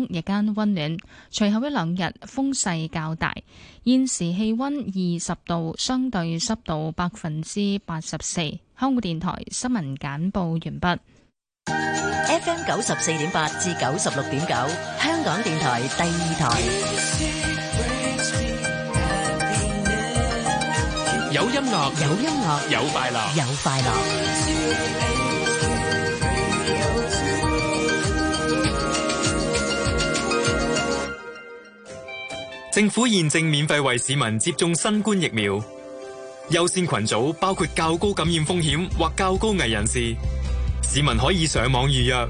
風，日間溫暖。隨後一兩日風勢較大。現時氣溫20度，相對濕度84%。香港電台新聞簡報完畢。FM 94.8至96.9，香港電台第二台。有音樂，有音樂，有快樂，有快樂。政府現正免費為市民接種新冠疫苗，優先群組包括較高感染風險或較高危人士。市民可以上網預約。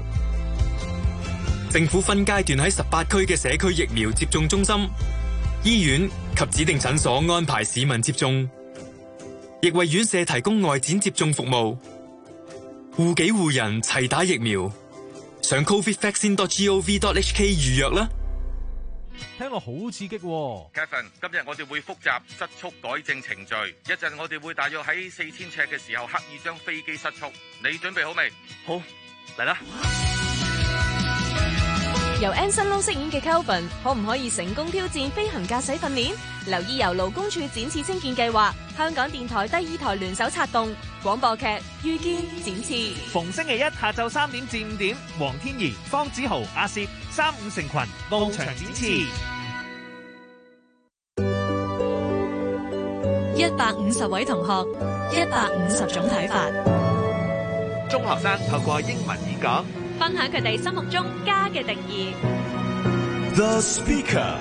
政府分階段喺18區嘅社區疫苗接種中心、醫院及指定診所安排市民接種，亦為院舍提供外展接種服務。護己護人，齊打疫苗。上 covidvaccine.gov.hk 預約啦。聽落好刺激喎，Kevin，今日我哋會複習失速改正程序，一陣我哋會大約喺4000尺嘅時候刻意將飛機失速，你準備好未？好，嚟啦！由 Anson Lo 飾演嘅 Calvin 可唔可以成功挑戰飛行駕駛訓練？留意由勞工處展翅青見計劃、香港電台第二台聯手策動廣播劇《遇見展翅》，逢星期一下晝3點至5點，黃天怡、方子豪、阿攝3、5成群路場展翅。150位同學，150種睇法。中學生透過英文演講，分享佢哋心目中家嘅定義。The Speaker。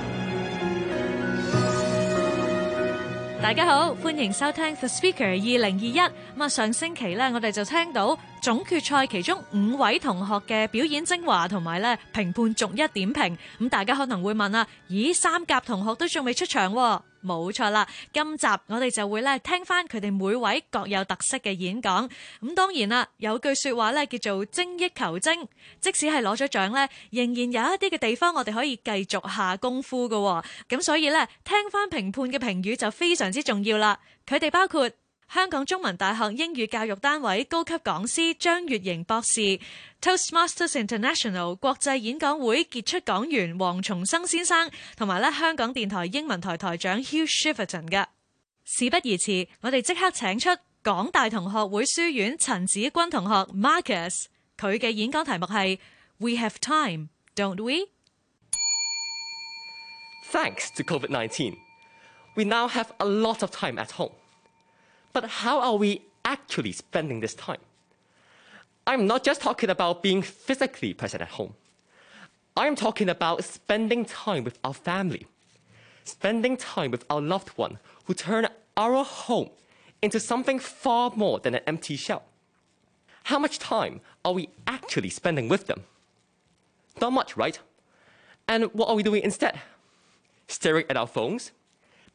大家好，歡迎收聽 The Speaker 2021。咁上星期咧，我哋就聽到總決賽其中5位同學嘅表演精華，同埋咧評判逐一點評。咁大家可能會問啦，咦，三甲同學都仲未出場喎？冇錯啦，今集我哋就會咧聽翻佢哋每位各有特色嘅演講。咁當然啦，有句說話咧叫做精益求精，即使係攞咗獎咧，仍然有一啲嘅地方我哋可以繼續下功夫嘅。咁所以咧，聽翻評判嘅評語就非常之重要啦。佢哋包括香港中文大學英語教育單位高級講師張月瑩博士、Toastmasters International 國際演講會傑出講員黃松生先生，同埋咧香港電台英文台台長 Hugh Chiverton 嘅。事不宜遲，我哋即刻請出港大同學會書院陳子君同學 Marcus， 佢嘅演講題目係 We have time, don't we? Thanks to COVID-19, we now have a lot of time at home.But how are we actually spending this time? I'm not just talking about being physically present at home. I'm talking about spending time with our family, spending time with our loved one who turn our home into something far more than an empty shell. How much time are we actually spending with them? Not much, right? And what are we doing instead? Staring at our phones?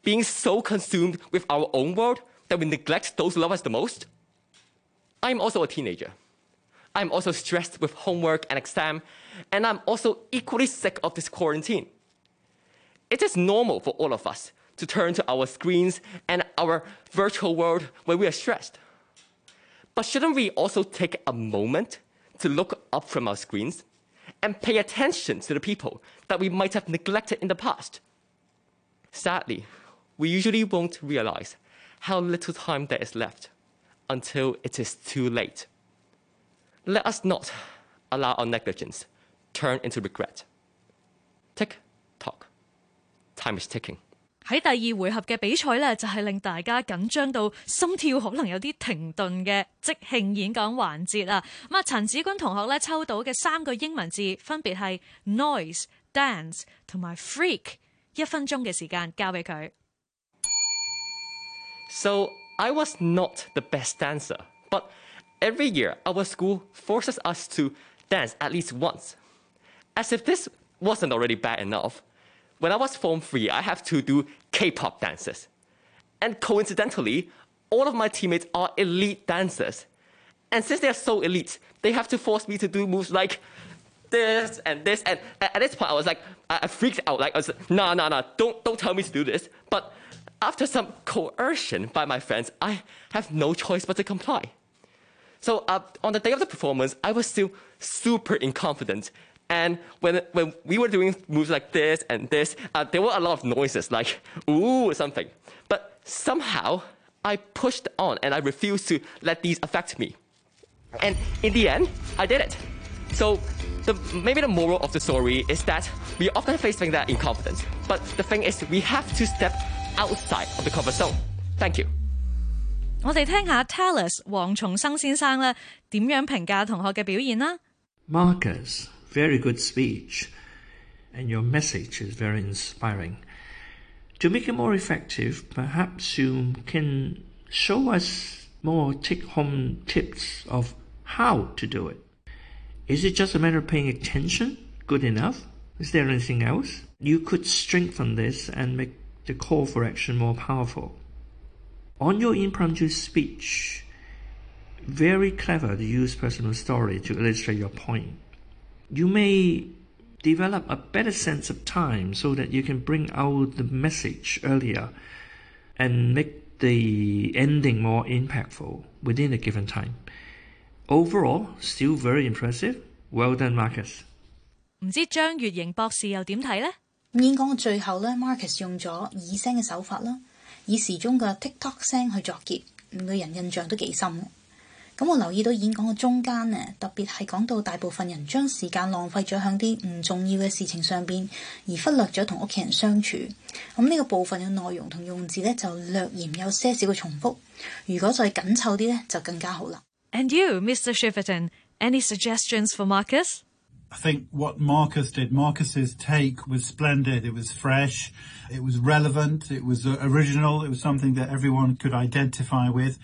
Being so consumed with our own world?That we neglect those who love us the most? I'm also a teenager. I'm also stressed with homework and exam, and I'm also equally sick of this quarantine. It is normal for all of us to turn to our screens and our virtual world when we are stressed. But shouldn't we also take a moment to look up from our screens and pay attention to the people that we might have neglected in the past? Sadly, we usually won't realize how little time there is left until it is too late. Let us not allow our negligence turn into regret. Tick tock. Time is ticking. 喺第2回合嘅比賽呢，就係令大家緊張到心跳可能有啲停頓嘅即興演講環節啦。咁陳子君同學呢抽到嘅3個英文字分別係 noise、dance 同埋 freak。1分鐘嘅時間交俾佢。So I was not the best dancer, but every year our school forces us to dance at least once. As if this wasn't already bad enough, when I was Form 3, I have to do K-pop dances. And coincidentally, all of my teammates are elite dancers. And since they are so elite, they have to force me to do moves like this and this. And at this point, I was like, I freaked out. Like, I was like, no, don't tell me to do this. But after some coercion by my friends, I have no choice but to comply. So on the day of the performance, I was still super confident And when we were doing moves like this and this, there were a lot of noises, like, ooh, or something. But somehow, I pushed on, and I refused to let these affect me. And in the end, I did it. So maybe the moral of the story is that we often face things that are incompetence. But the thing is, we have to step outside of the comfort zone. Thank you. 我哋聽下 Tallis 黃重生先生咧點樣評價同學嘅表現啦。Marcus, very good speech, and your message is very inspiring. To make it more effective, perhaps you can show us more take-home tips of how to do it. Is it just a matter of paying attention? Good enough? Is there anything else? You could strengthen this and make the call for action more powerful. On your impromptu speech, very clever to use personal story to illustrate your point. You may develop a better sense of time so that you can bring out the message earlier and make the ending more impactful within a given time. Overall, still very impressive. Well done, Marcus. 唔知張月瑩博士又點睇呢？演講嘅最後咧 ，Marcus 用咗耳聲嘅手法啦。以時鐘嘅 TikTok 聲去作結，令到人印象都幾深嘅。咁我留意到演講嘅中間咧，特別係講到大部分人將時間浪費咗喺啲唔重要嘅事情上邊，而忽略咗同屋企人相處。咁呢個部分嘅內容同用字咧就略嫌有些少嘅重複。如果再緊湊啲咧，就更加好啦。And you, Mr. Chiverton, any suggestions for Marcus? I think what Marcus did, Marcus's take was splendid. It was fresh, it was relevant, it was original, it was something that everyone could identify with.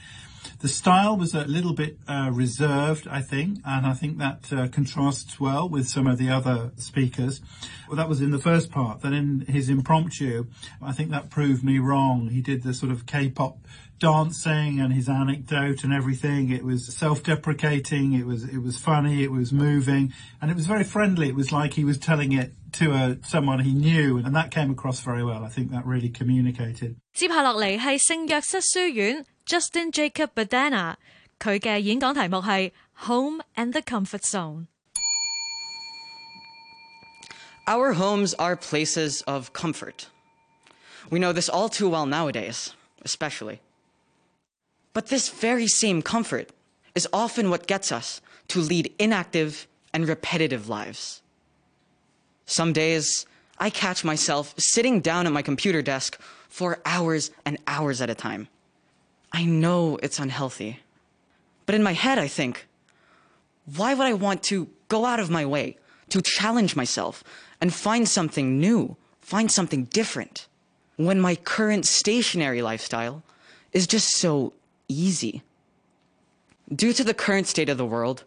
The style was a little bit reserved, I think, and I think that contrasts well with some of the other speakers. Well, that was in the first part. Then in his impromptu, I think that proved me wrong. He did the sort of K-pop dancing and his anecdote and everything. It was self-deprecating, it was funny, it was moving, and it was very friendly. It was like he was telling it to someone he knew, and that came across very well. I think that really communicated. 接下落嚟係聖約瑟書院 Justin Jacob Badana， 佢嘅演講題目係 Home and the Comfort Zone. Our homes are places of comfort. We know this all too well nowadays, especially. But this very same comfort is often what gets us to lead inactive and repetitive lives. Some days, I catch myself sitting down at my computer desk for hours and hours at a time. I know it's unhealthy, but in my head I think, why would I want to go out of my way to challenge myself and find something new, find something different, when my current stationary lifestyle is just so easy? Due to the current state of the world,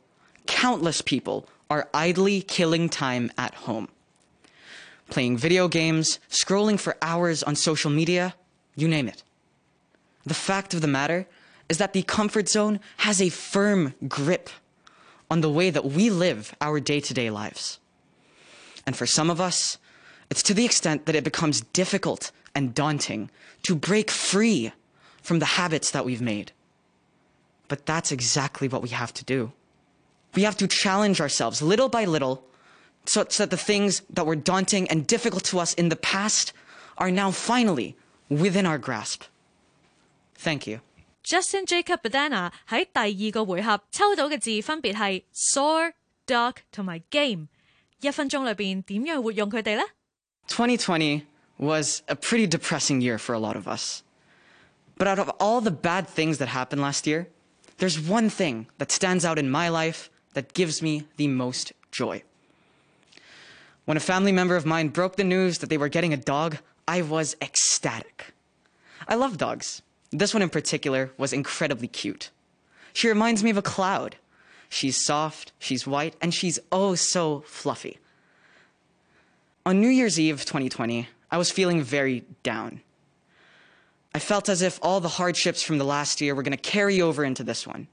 countless people are idly killing time at home. Playing video games, scrolling for hours on social media, you name it. The fact of the matter is that the comfort zone has a firm grip on the way that we live our day-to-day lives. And for some of us, it's to the extent that it becomes difficult and daunting to break free from the habits that we've made. But that's exactly what we have to do. We have to challenge ourselves little by little so that the things that were daunting and difficult to us in the past are now finally within our grasp. Thank you. Justin Jacob Badana 喺第二個回合抽到嘅字分別係 soar, dog 同埋 game。一分鐘裏邊點樣活用佢哋呢？ 2020 was a pretty depressing year for a lot of us. But out of all the bad things that happened last year, there's one thing that stands out in my life that gives me the most joy. When a family member of mine broke the news that they were getting a dog, I was ecstatic. I love dogs. This one in particular was incredibly cute. She reminds me of a cloud. She's soft, she's white, and she's oh so fluffy. On New Year's Eve 2020, I was feeling very down. I felt as if all the hardships from the last year were going to carry over into this one.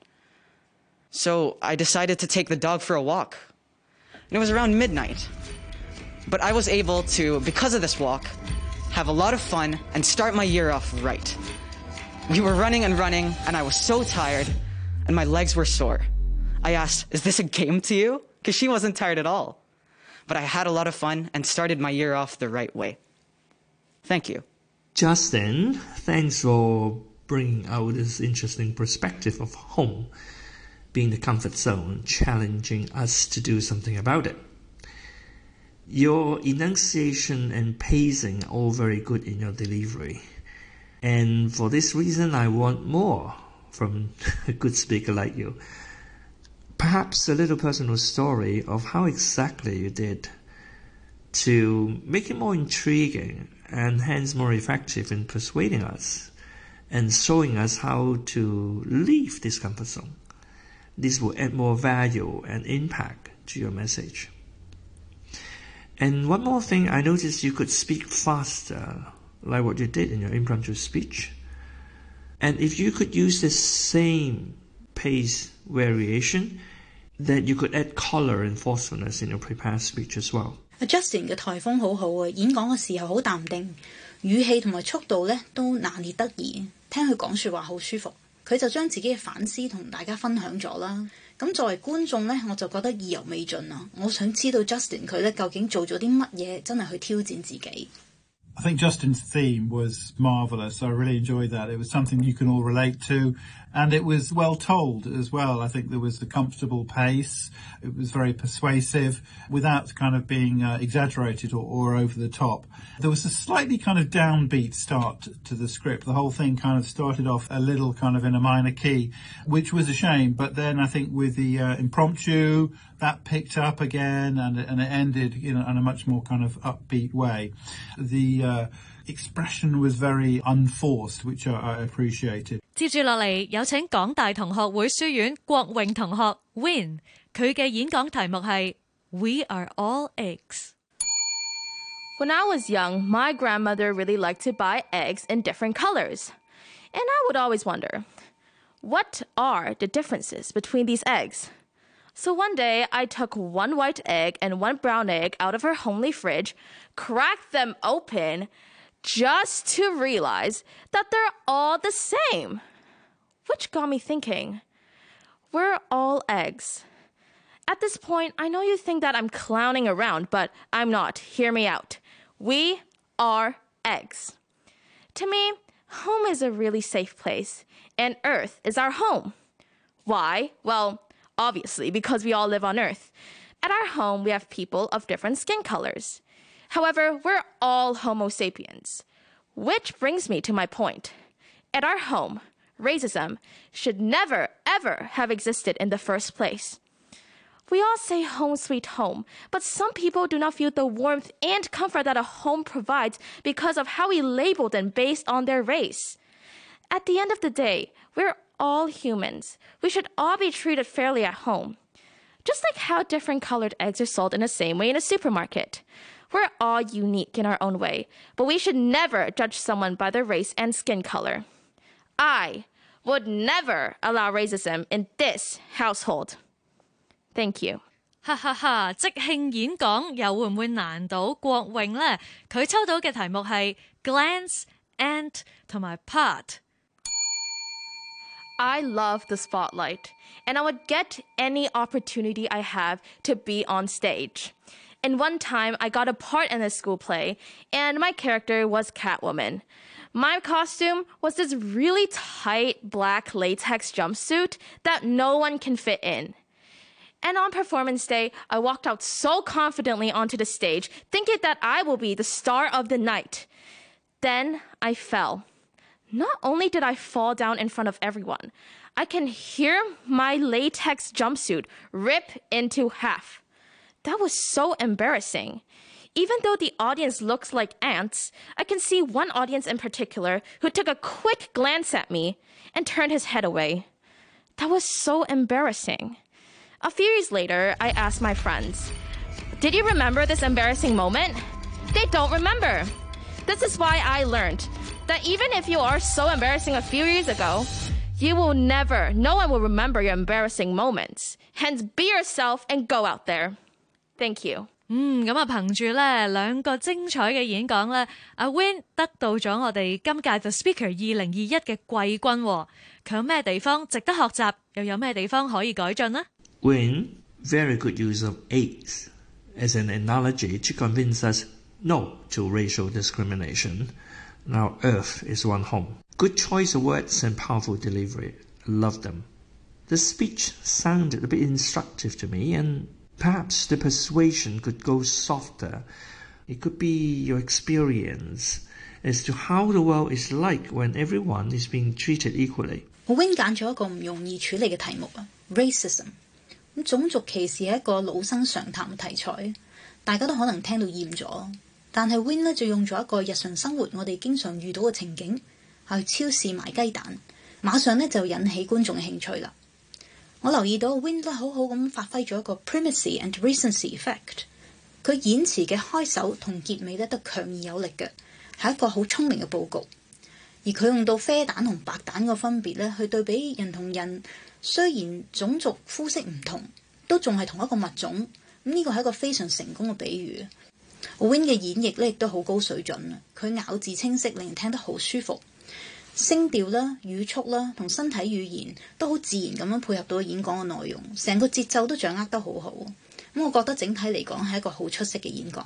So I decided to take the dog for a walk. And it was around midnight. But I was able to, because of this walk, have a lot of fun and start my year off right. We were running and running, and I was so tired, and my legs were sore. I asked, is this a game to you? Because she wasn't tired at all. but I had a lot of fun and started my year off the right way. Thank you. Justin, thanks for bringing out this interesting perspective of home being the comfort zone, challenging us to do something about it. Your enunciation and pacing are all very good in your delivery. And for this reason, I want more from a good speaker like you. Perhaps a little personal story of how exactly you did to make it more intriguing and hence more effective in persuading us and showing us how to leave this comfort zone. This will add more value and impact to your message. And one more thing, I noticed you could speak faster, like what you did in your impromptu speech. And if you could use the same pace variation, that you could add color and forcefulness in your prepared speech as well. Justin 嘅台風好好啊，演講嘅時候好淡定，語氣同埋速度咧都拿捏得宜，聽佢講說話好舒服。佢就將自己嘅反思同大家分享咗啦。咁作為觀眾咧，我就覺得意猶未盡啊！我想知道 Justin 佢咧究竟做咗啲乜嘢，真係去挑戰自己。I think Justin's theme was marvellous. I really enjoyed that. It was something you can all relate to. And it was well told as well. I think there was a comfortable pace. It was very persuasive without kind of being exaggerated or over the top. There was a slightly kind of downbeat start to the script. The whole thing kind of started off a little kind of in a minor key, which was a shame. But then I think with the impromptu, that picked up again and it ended, you know, in a much more kind of upbeat way. The expression was very unforced, which I appreciated. 接住落嚟有請港大同學會書院郭穎同學 Wynne， 佢嘅演講題目係 We are all eggs. When I was young, my grandmother really liked to buy eggs in different colors. And I would always wonder, what are the differences between these eggs? So one day, I took one white egg and one brown egg out of her homely fridge, cracked them open, just to realize that they're all the same. Which got me thinking, we're all eggs. At this point, I know you think that I'm clowning around, but I'm not. Hear me out. We are eggs. To me, home is a really safe place, and Earth is our home. Why? Well, obviously, because we all live on Earth. At our home, we have people of different skin colors. However, we're all Homo sapiens. Which brings me to my point. At our home, racism should never, ever have existed in the first place. We all say home sweet home, but some people do not feel the warmth and comfort that a home provides because of how we label them based on their race. At the end of the day, we're all humans. We should all be treated fairly at home. Just like how different colored eggs are sold in the same way in a supermarket. We're all unique in our own way, but we should never judge someone by their race and skin color. I would never allow racism in this household. Thank you. 哈哈哈！即興演講又會唔會難到郭穎呢？佢抽到嘅題目係 glance, ant 同埋 part。I love the spotlight, and I would get any opportunity I have to be on stage. And one time, I got a part in a school play, and my character was Catwoman. My costume was this really tight black latex jumpsuit that no one can fit in. And on performance day, I walked out so confidently onto the stage, thinking that I will be the star of the night. Then I fell. Not only did I fall down in front of everyone, I can hear my latex jumpsuit rip into half. That was so embarrassing. Even though the audience looks like ants, I can see one audience in particular who took a quick glance at me and turned his head away. That was so embarrassing. A few years later, I asked my friends, "Did you remember this embarrassing moment?" They don't remember. This is why I learned that even if you are so embarrassing a few years ago, you will never, no one will remember your embarrassing moments. Hence, be yourself and go out there. Thank you. 咁啊，憑住咧兩個精彩嘅演講咧，阿 Wynne 得到咗我哋今屆 The Speaker 2021嘅季軍喎。佢有咩地方值得學習，又有咩地方可以改進呢？Wynne, very good use of eggs as an analogy to convince us no to racial discrimination. Now, Earth is one home. Good choice of words and powerful delivery. I love them. The speech sounded a bit instructive to me, and perhaps the persuasion could go softer. It could be your experience as to how the world is like when everyone is being treated equally. 我 Wynne 揀咗一個唔容易處理嘅題目啊 ，racism。咁種族歧視係一個老生常談嘅題材，大家都可能聽到厭咗。但係 Wynne 咧就用咗一個日常生活我哋經常遇到嘅情景，係去超市買雞蛋，馬上咧就引起觀眾嘅興趣啦。我留意到 Wynne 咧好好咁發揮咗一個 primacy and recency effect。佢演詞嘅開首同結尾咧都強而有力嘅，係一個好聰明嘅佈局。而佢用到啡蛋同白蛋個分別咧，去對比人同人，雖然種族膚色唔同，都仲係同一個物種。咁呢個係一個非常成功嘅比喻。Wynne 嘅演繹咧亦都好高水準啦，佢咬字清晰，令人聽得好舒服。聲調啦、語速啦同身體語言都好自然咁樣配合到演講嘅內容，成個節奏都掌握得好好。咁我覺得整體嚟講係一個好出色嘅演講。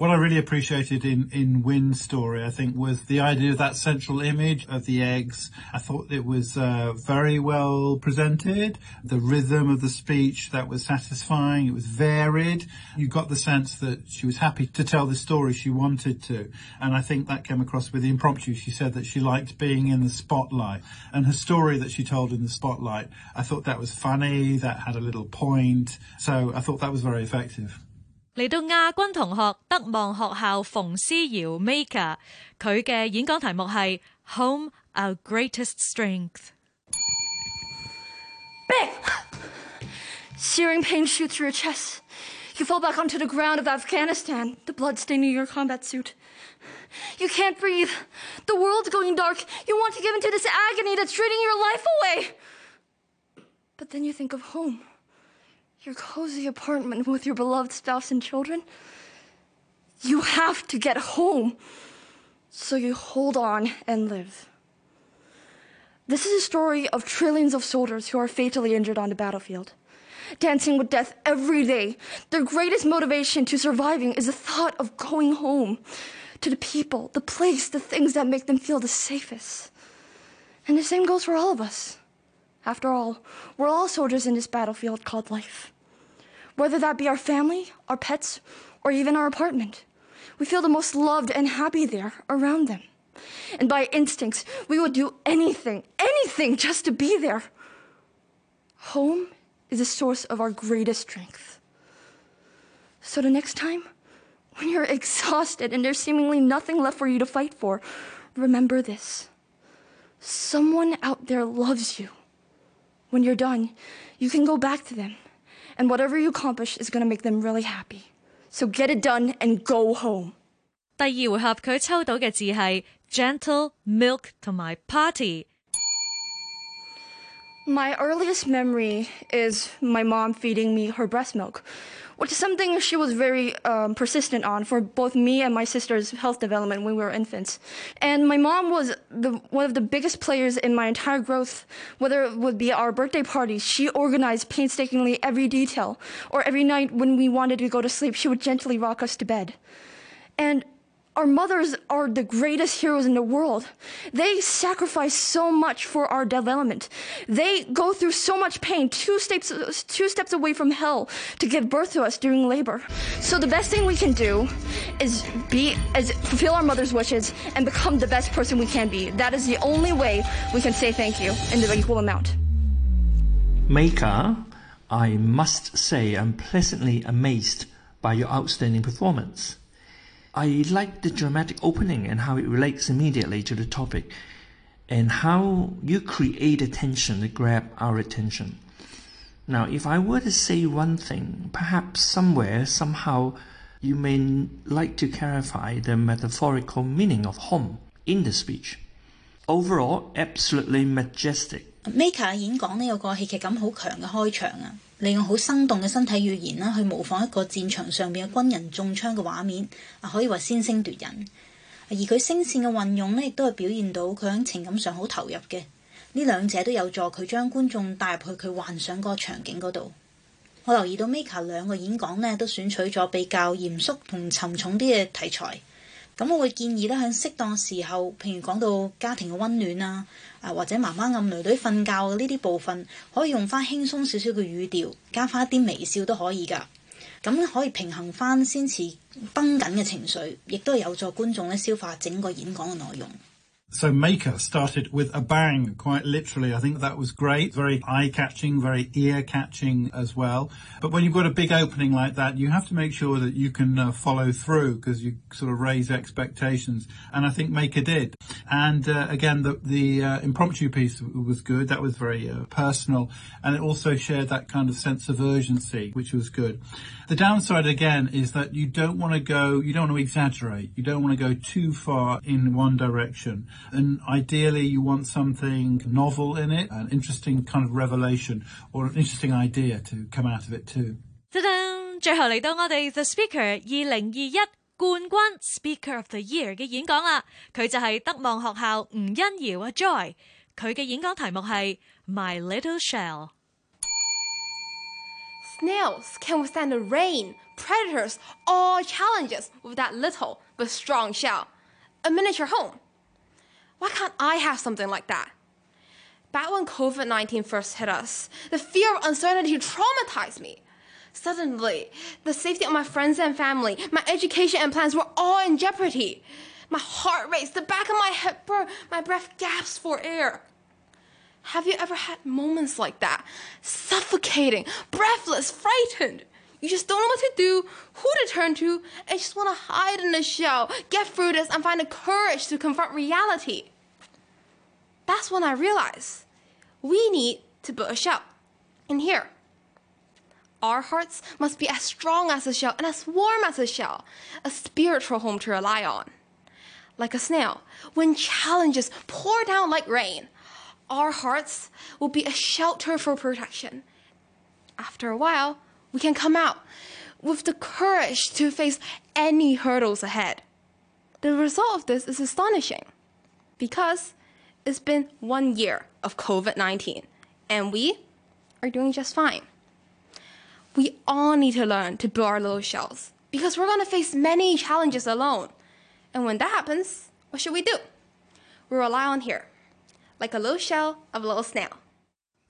What I really appreciated in Wynne's story, I think, was the idea of that central image of the eggs. I thought it was very well presented. The rhythm of the speech, that was satisfying. It was varied. You got the sense that she was happy to tell the story she wanted to. And I think that came across with the impromptu. She said that she liked being in the spotlight. And her story that she told in the spotlight, I thought that was funny. That had a little point. So I thought that was very effective. 嚟到亞軍同學德望學校馮思瑤 Maker， 佢嘅演講題目係 Home Our Greatest Strength。Bang! Searing pain shoots through your chest. You fall back onto the ground of Afghanistan, the blood staining your combat suit. You can't breathe. The world's going dark. You want to give in to this agony that's draining your life away. But then you think of home. Your cozy apartment with your beloved spouse and children. You have to get home. So you hold on and live. This is a story of trillions of soldiers who are fatally injured on the battlefield, dancing with death every day. Their greatest motivation to surviving is the thought of going home to the people, the place, the things that make them feel the safest. And the same goes for all of us. After all, we're all soldiers in this battlefield called life. Whether that be our family, our pets, or even our apartment, we feel the most loved and happy there around them. And by instincts, we will do anything, anything just to be there. Home is the source of our greatest strength. So the next time, when you're exhausted and there's seemingly nothing left for you to fight for, remember this. Someone out there loves you. When you're done, you can go back to them, and whatever you accomplish is going to make them really happy. So get it done and go home. 第二回合佢抽到嘅字係 gentle, milk 同埋 party. My earliest memory is my mom feeding me her breast milk, which is something she was very persistent on for both me and my sister's health development when we were infants. And my mom was one of the biggest players in my entire growth, whether it would be our birthday parties. She organized painstakingly every detail, or every night when we wanted to go to sleep, she would gently rock us to bed. And our mothers are the greatest heroes in the world. They sacrifice so much for our development. They go through so much pain, two steps away from hell, to give birth to us during labor. So the best thing we can do is fulfill our mother's wishes and become the best person we can be. That is the only way we can say thank you in the equal amount. Maker, I must say I'm pleasantly amazed by your outstanding performance. I like the dramatic opening and how it relates immediately to the topic, and how you create a tension to grab our attention. Now, if I were to say one thing, perhaps somewhere, somehow, you may like to clarify the metaphorical meaning of home in the speech. Overall, absolutely majestic. Maker 演講咧有個戲劇感好強嘅開場啊，利用好生動嘅身體語言啦，去模仿一個戰場上邊嘅軍人中槍嘅畫面，可以話先聲奪人。而佢聲線嘅運用咧，亦都係表現到佢喺情感上好投入嘅。呢兩者都有助佢將觀眾帶入去佢幻想個場景嗰度。我留意到 Maker 兩個演講咧都選取咗比較嚴肅同沉重啲嘅題材。咁我會建議咧喺適當時候，譬如講到家庭嘅温暖啊，或者媽媽暗女女瞓覺嘅呢啲部分，可以用翻輕鬆少少嘅語調，加翻一啲微笑都可以㗎。咁可以平衡翻先前繃緊嘅情緒，亦都有助觀眾咧消化整個演講嘅內容。So Maker started with a bang, quite literally. I think that was great, very eye-catching, very ear-catching as well. But when you've got a big opening like that, you have to make sure that you can follow through because you sort of raise expectations. And I think Maker did. And again, the impromptu piece was good. That was very personal. And it also shared that kind of sense of urgency, which was good. The downside, again, is that you don't want to exaggerate. You don't want to go too far in one direction.And ideally, you want something novel in it, an interesting kind of revelation or an interesting idea to come out of it too. 最後嚟到我哋 The Speaker 2021冠軍 Speaker of the Year 嘅演講啦，佢就係德望學校吳欣瑤啊 Joy， 佢嘅演講題目係 My Little Shell。Snails can withstand the rain, predators, all challenges with that little but strong shell, a miniature home.Why can't I have something like that? Back when COVID-19 first hit us, the fear of uncertainty traumatized me. Suddenly, the safety of my friends and family, my education and plans were all in jeopardy. My heart raced, the back of my head burned, my breath gasped for air. Have you ever had moments like that? Suffocating, breathless, frightened. You just don't know what to do, who to turn to, and just want to hide in a shell, get through this, and find the courage to confront reality. That's when I realized we need to build a shell. And here, our hearts must be as strong as a shell and as warm as a shell, a spiritual home to rely on. Like a snail, when challenges pour down like rain, our hearts will be a shelter for protection. After a while,We can come out with the courage to face any hurdles ahead. The result of this is astonishing because it's been 1 year of COVID-19 and we are doing just fine. We all need to learn to build our little shells because we're going to face many challenges alone. And when that happens, what should we do? We rely on here, like a little shell of a little snail.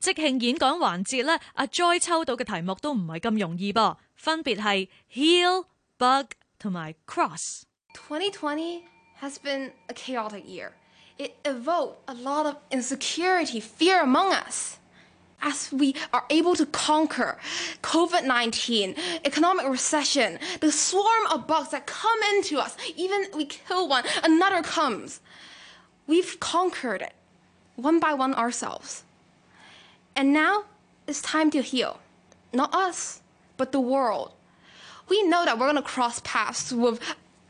即興演講環節咧，阿 Joy 抽到嘅題目都唔係咁容易噃，分別係 Heal、Bug 同埋 Cross。2020 has been a chaotic year. It evoked a lot of insecurity, fear among us. As we are able to conquer COVID-19, economic recession, the swarm of bugs that come into us, even we kill one, another comes. We've conquered it, one by one ourselves.And now it's time to heal. Not us, but the world. We know that we're going to cross paths with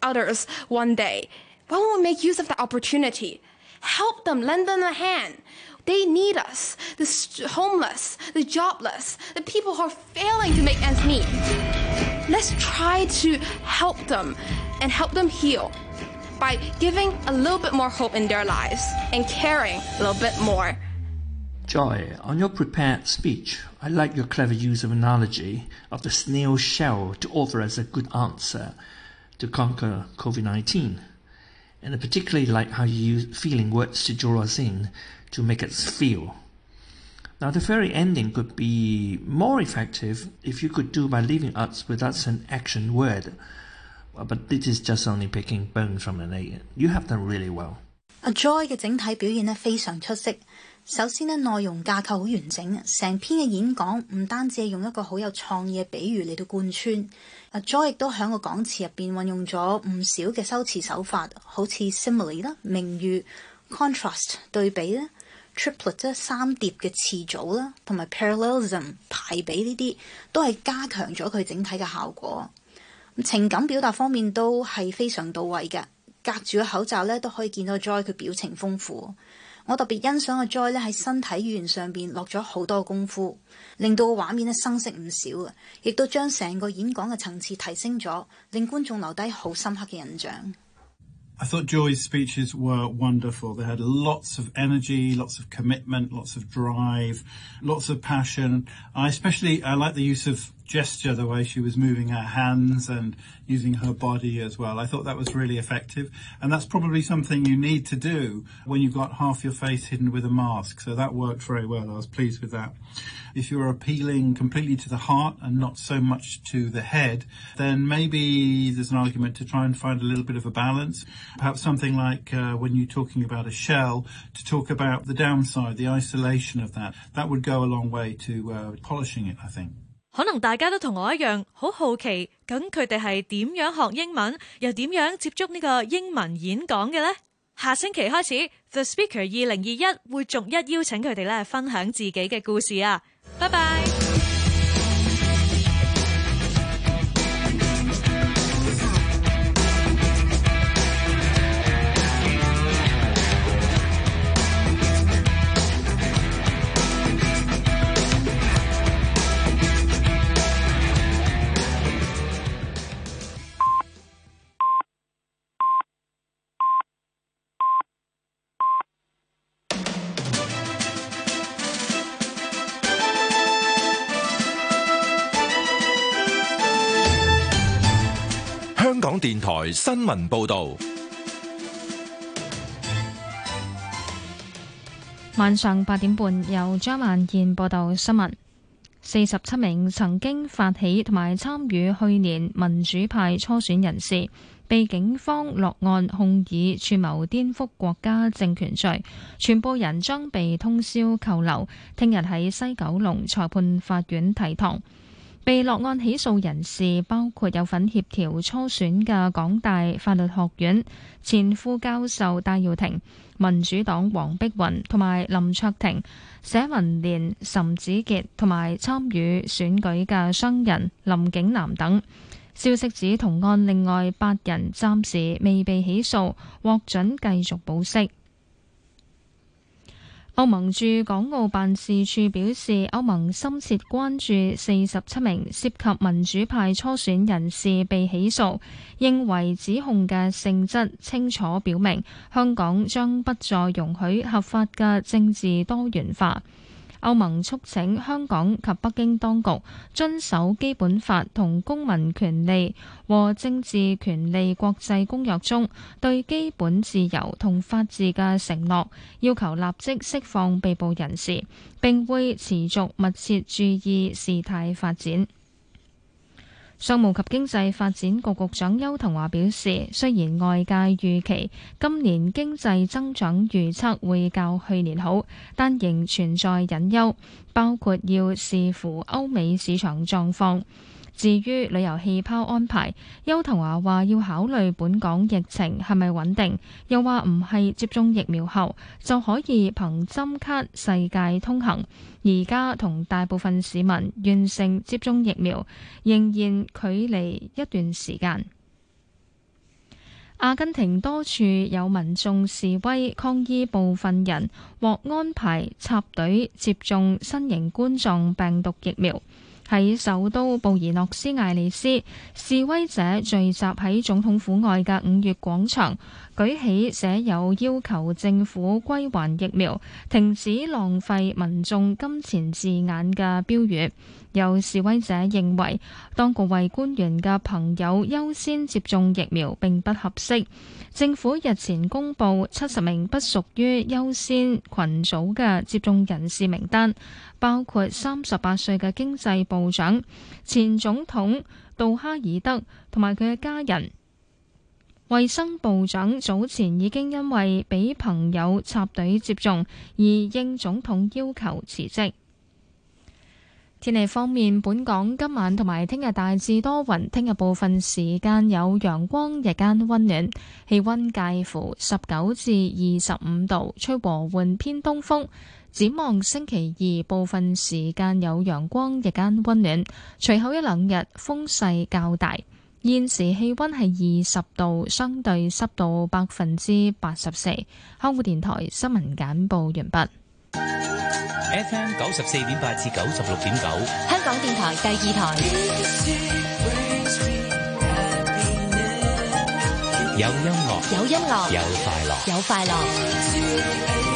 others one day. Why won't we make use of that opportunity? Help them, lend them a hand. They need us, the homeless, the jobless, the people who are failing to make ends meet. Let's try to help them and help them heal by giving a little bit more hope in their lives and caring a little bit more.Joy, on your prepared speech, I like your clever use of analogy of the snail shell to offer us a good answer to conquer COVID-19. And I particularly like how you use feeling words to draw us in to make us feel. Now, the very ending could be more effective if you could do by leaving us without an action word. But this is just only picking bones from an egg. You have done really well. Joy 嘅整體表現咧非常出色。首先咧，內容架構好完整，成篇嘅演講唔單止係用一個好有創意嘅比喻嚟到貫穿。Joy 亦都喺個講詞入邊運用咗唔少嘅修辭手法，好似 simile 啦、名喻、contrast 對比啦、triplet 即係三疊嘅詞組啦，同埋 parallelism 排比呢啲，都係加強咗佢整體嘅效果。情感表達方面都係非常到位嘅，隔住個口罩咧都可以見到 Joy 佢表情豐富。我特別欣賞 Joy 咧喺身體語言上邊落咗好多功夫，令到個畫面咧生色唔少嘅，亦都將成個演講嘅層次提升咗，令觀眾留低好深刻嘅印象。I thought Joy's speeches were wonderful. They had lots of energy, lots of commitment, lots of drive, lots of passion. I especially like the use of gesture, the way she was moving her hands and using her body as well. I thought that was really effective. And that's probably something you need to do when you've got half your face hidden with a mask. So that worked very well. I was pleased with that. If you're appealing completely to the heart and not so much to the head, then maybe there's an argument to try and find a little bit of a balance. Perhaps something like when you're talking about a shell, to talk about the downside, the isolation of that. That would go a long way to polishing it, I think. 可能大家都同我一樣，好好奇，咁佢哋係點樣學英文，又點樣接觸呢個英文演講嘅呢？下星期開始 ，The Speaker 2021會逐一邀請佢哋咧分享自己嘅故事啊！拜拜。香港電台新聞報導，晚上8點半由張萬燕報道新聞。47名曾經發起同埋參與去年民主派初選人士，被警方落案控以串謀顛覆國家政權罪，全部人將被通宵扣留，聽日喺西九龍裁判法院提堂。被落案起訴人士包括有份協調初選嘅港大法律學院前副教授戴耀廷、民主黨黃碧雲同埋林卓廷、社民連岑子傑同埋參與選舉嘅商人林景南等。消息指同案另外8人暫時未被起訴，獲准繼續保釋。歐盟駐港澳辦事處表示，歐盟深切關注47名涉及民主派初選人士被起訴，認為指控嘅性質清楚表明，香港將不再容許合法嘅政治多元化。歐盟促請香港及北京當局遵守《基本法》同《公民權利和政治權利國際公約》中對基本自由同法治嘅承諾，要求立即釋放被捕人士，並會持續密切注意事態發展。商務及經濟發展局局長邱騰華表示，雖然外界預期今年經濟增長預測會較去年好，但仍存在隱憂，包括要視乎歐美市場狀況。至於旅遊氣泡安排，邱騰華話要考慮本港疫情係咪穩定，又話唔係接種疫苗後就可以憑針卡世界通行。而家同大部分市民完成接種疫苗，仍然距離一段時間。阿根廷多處有民眾示威抗議部分人獲安排插隊接種新型冠狀病毒疫苗。喺首都布宜諾斯艾利斯，示威者聚集喺總統府外嘅5月廣場，舉起寫有要求政府歸還疫苗、停止浪費民眾金錢字眼嘅標語。有示威者認為，當局為官員嘅朋友優先接種疫苗並不合適。政府日前公布70名不屬於優先群組嘅接種人士名單，包括38歲嘅經濟部長、前總統杜哈爾德同埋佢嘅家人。衛生部長早前已經因為俾朋友插隊接種而應總統要求辭職。天氣方面，本港今晚同埋聽日大致多雲，聽日部分時間有陽光，日間溫暖，氣溫介乎19至25度，吹和緩偏東風。展望星期二部分時間有陽光，日間溫暖，隨後一兩日風勢較大。現時氣溫係20度，相對濕度84%。香港電台新聞簡報完畢。FM 94.8至96.9，香港電台第二台。有音樂，有音樂，有快樂，有快樂。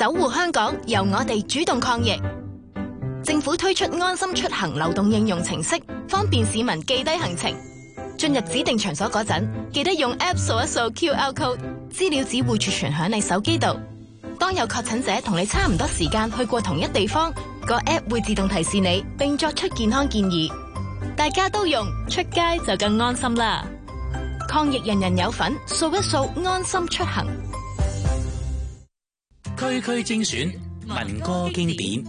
守護香港，由我哋主動抗疫。政府推出安心出行流動應用程式，方便市民記低行程。進入指定場所嗰陣，記得用 App 掃一掃 QR code， 資料只會儲存響你手機度。當有確診者同你差唔多時間去過同一地方，個 App 會自動提示你並作出健康建議。大家都用，出街就更安心啦！抗疫人人有份，掃一掃安心出行。區區精選民歌經典。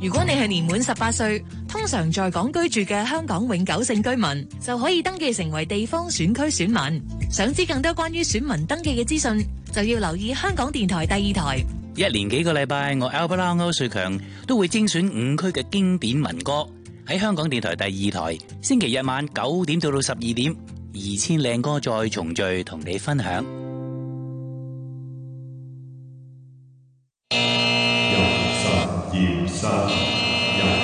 如果你係年滿18歲，通常在港居住嘅香港永久性居民，就可以登記成為地方選區選民。想知更多關於選民登記嘅資訊，就要留意香港電台第二台。一連幾個禮拜，我 Albert 歐瑞強都會精選5區嘅經典民歌，喺香港電台第二台，星期日晚9點到12點。2000靚歌再重聚，同你分享。有實驗室。